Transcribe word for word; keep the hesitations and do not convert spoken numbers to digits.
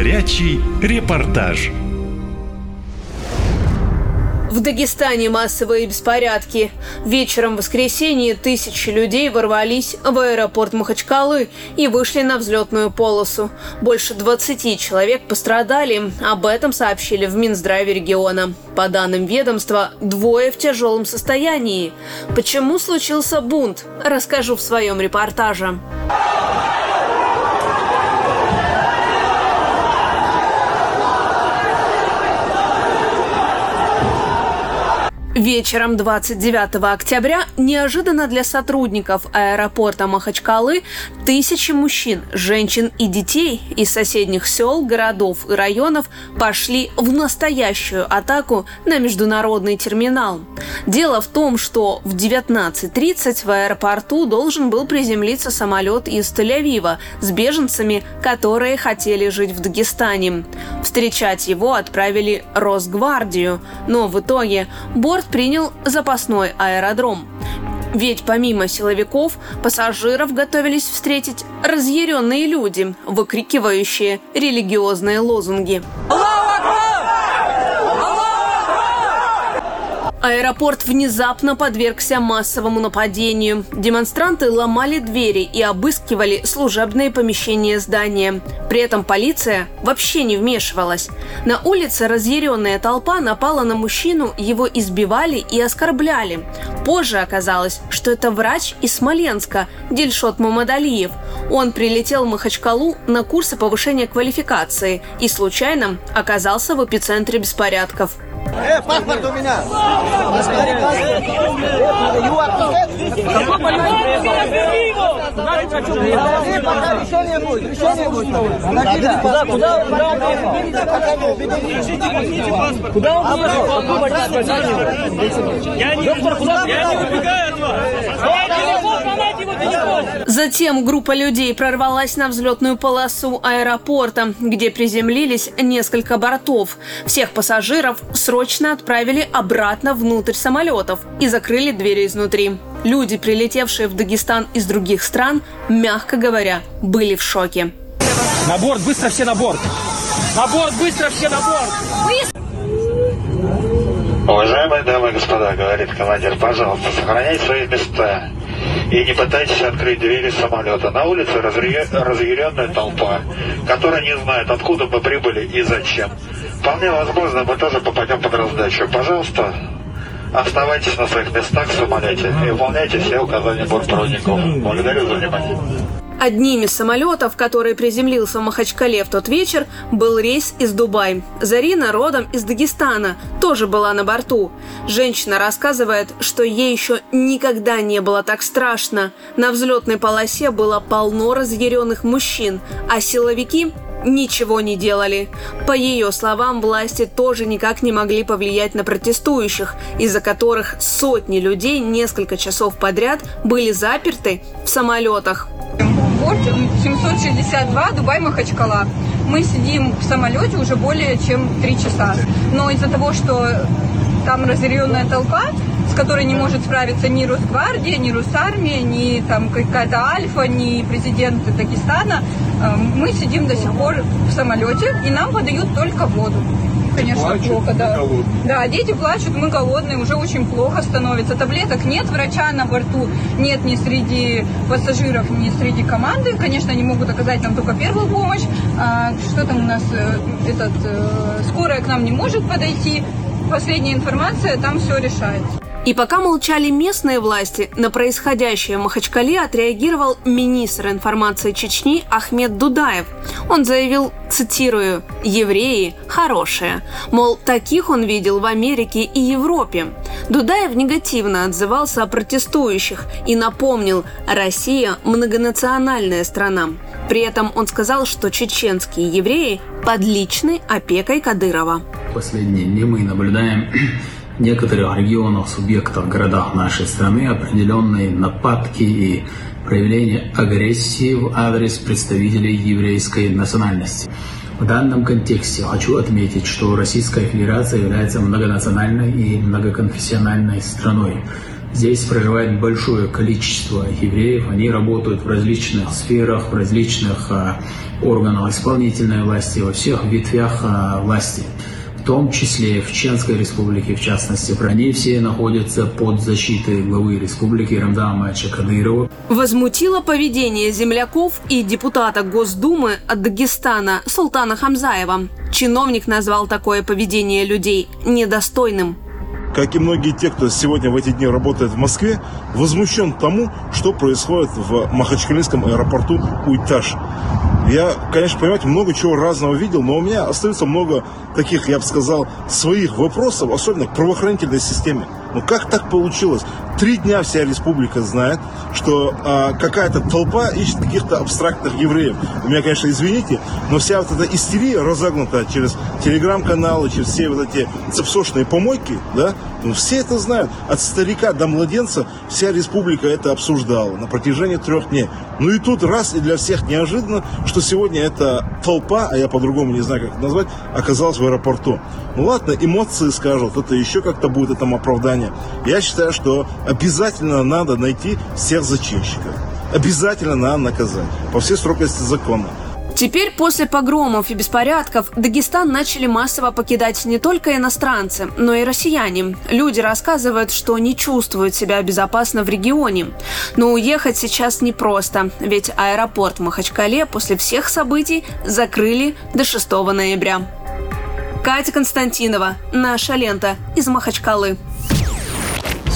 Горячий репортаж. В Дагестане массовые беспорядки. Вечером в воскресенье тысячи людей ворвались в аэропорт Махачкалы и вышли на взлетную полосу. Больше двадцати человек пострадали, об этом сообщили в Минздраве региона. По данным ведомства, двое в тяжелом состоянии. Почему случился бунт, расскажу в своем репортаже. Вечером двадцать девятого октября неожиданно для сотрудников аэропорта Махачкалы тысячи мужчин, женщин и детей из соседних сел, городов и районов пошли в настоящую атаку на международный терминал. Дело в том, что в девятнадцать тридцать в аэропорту должен был приземлиться самолет из Тель-Авива с беженцами, которые хотели жить в Дагестане. Встречать его отправили Росгвардию, но в итоге борт принял запасной аэродром. Ведь помимо силовиков, пассажиров готовились встретить разъяренные люди, выкрикивающие религиозные лозунги. Аэропорт внезапно подвергся массовому нападению. Демонстранты ломали двери и обыскивали служебные помещения здания. При этом полиция вообще не вмешивалась. На улице разъяренная толпа напала на мужчину, его избивали и оскорбляли. Позже оказалось, что это врач из Смоленска, Дельшот Мамадалиев. Он прилетел в Махачкалу на курсы повышения квалификации и случайно оказался в эпицентре беспорядков. Э, паспорт у меня! Затем группа людей прорвалась на взлетную полосу аэропорта, где приземлились несколько бортов. Всех пассажиров срочно отправили обратно внутрь самолетов и закрыли двери изнутри. Люди, прилетевшие в Дагестан из других стран, мягко говоря, были в шоке. На борт, быстро все на борт! На борт, быстро все на борт! Уважаемые дамы и господа, говорит командир, пожалуйста, сохраняйте свои места и не пытайтесь открыть двери самолета. На улице разъяренная толпа, которая не знает, откуда мы прибыли и зачем. Вполне возможно, мы тоже попадем под раздачу. Пожалуйста, оставайтесь на своих местах в самолете и выполняйте все указания бортпроводников. Благодарю за внимание. Одним из самолетов, который приземлился в Махачкале в тот вечер, был рейс из Дубая. Зарина, родом из Дагестана, тоже была на борту. Женщина рассказывает, что ей еще никогда не было так страшно. На взлетной полосе было полно разъяренных мужчин, а силовики ничего не делали. По ее словам, власти тоже никак не могли повлиять на протестующих, из-за которых сотни людей несколько часов подряд были заперты в самолетах. Борт семьсот шестьдесят два, Дубай, Махачкала. Мы сидим в самолете уже более чем три часа. Но из-за того, что там разъяренная толпа, с которой не может справиться ни Росгвардия, ни Росармия, ни там какая-то Альфа, ни президент Дагестана, мы сидим до сих пор в самолете, и нам подают только воду. Конечно, плачут, плохо, да. Да, дети плачут, мы голодные, уже очень плохо становится. Таблеток нет, врача на борту нет ни среди пассажиров, ни среди команды. Конечно, они могут оказать нам только первую помощь. А, что там у нас, этот, скорая к нам не может подойти. Последняя информация, там все решается. И пока молчали местные власти, на происходящее в Махачкале отреагировал министр информации Чечни Ахмед Дудаев. Он заявил, цитирую, «евреи хорошие». Мол, таких он видел в Америке и Европе. Дудаев негативно отзывался о протестующих и напомнил, Россия – многонациональная страна. При этом он сказал, что чеченские евреи под личной опекой Кадырова. Последние дни мы наблюдаем в некоторых регионах, субъектах, городах нашей страны определенные нападки и проявления агрессии в адрес представителей еврейской национальности. В данном контексте хочу отметить, что Российская Федерация является многонациональной и многоконфессиональной страной. Здесь проживает большое количество евреев, они работают в различных сферах, в различных органах исполнительной власти, во всех ветвях власти, в том числе в Чеченской республике, в частности. Они все находятся под защитой главы республики Рамзана Ахмата Кадырова. Возмутило поведение земляков и депутата Госдумы от Дагестана Султана Хамзаева. Чиновник назвал такое поведение людей недостойным. Как и многие те, кто сегодня в эти дни работает в Москве, возмущен тому, что происходит в махачкалинском аэропорту Уйташ. Я, конечно, понимаете, много чего разного видел, но у меня остается много таких, я бы сказал, своих вопросов, особенно к правоохранительной системе. Ну как так получилось? Три дня вся республика знает, что а, какая-то толпа ищет каких-то абстрактных евреев. У меня, конечно, извините, но вся вот эта истерия разогнута через телеграм-каналы, через все вот эти цепсошные помойки, да, ну все это знают. От старика до младенца вся республика это обсуждала на протяжении трех дней. Ну и тут раз и для всех неожиданно, что сегодня эта толпа, а я по-другому не знаю, как это назвать, оказалась в аэропорту. Ну ладно, эмоции скажут, это еще как-то будет там оправдание. Я считаю, что обязательно надо найти всех зачинщиков. Обязательно надо наказать по всей строгости закона. Теперь после погромов и беспорядков Дагестан начали массово покидать не только иностранцы, но и россияне. Люди рассказывают, что не чувствуют себя безопасно в регионе. Но уехать сейчас непросто, ведь аэропорт в Махачкале после всех событий закрыли до шестого ноября. Катя Константинова, «Наша лента» из Махачкалы.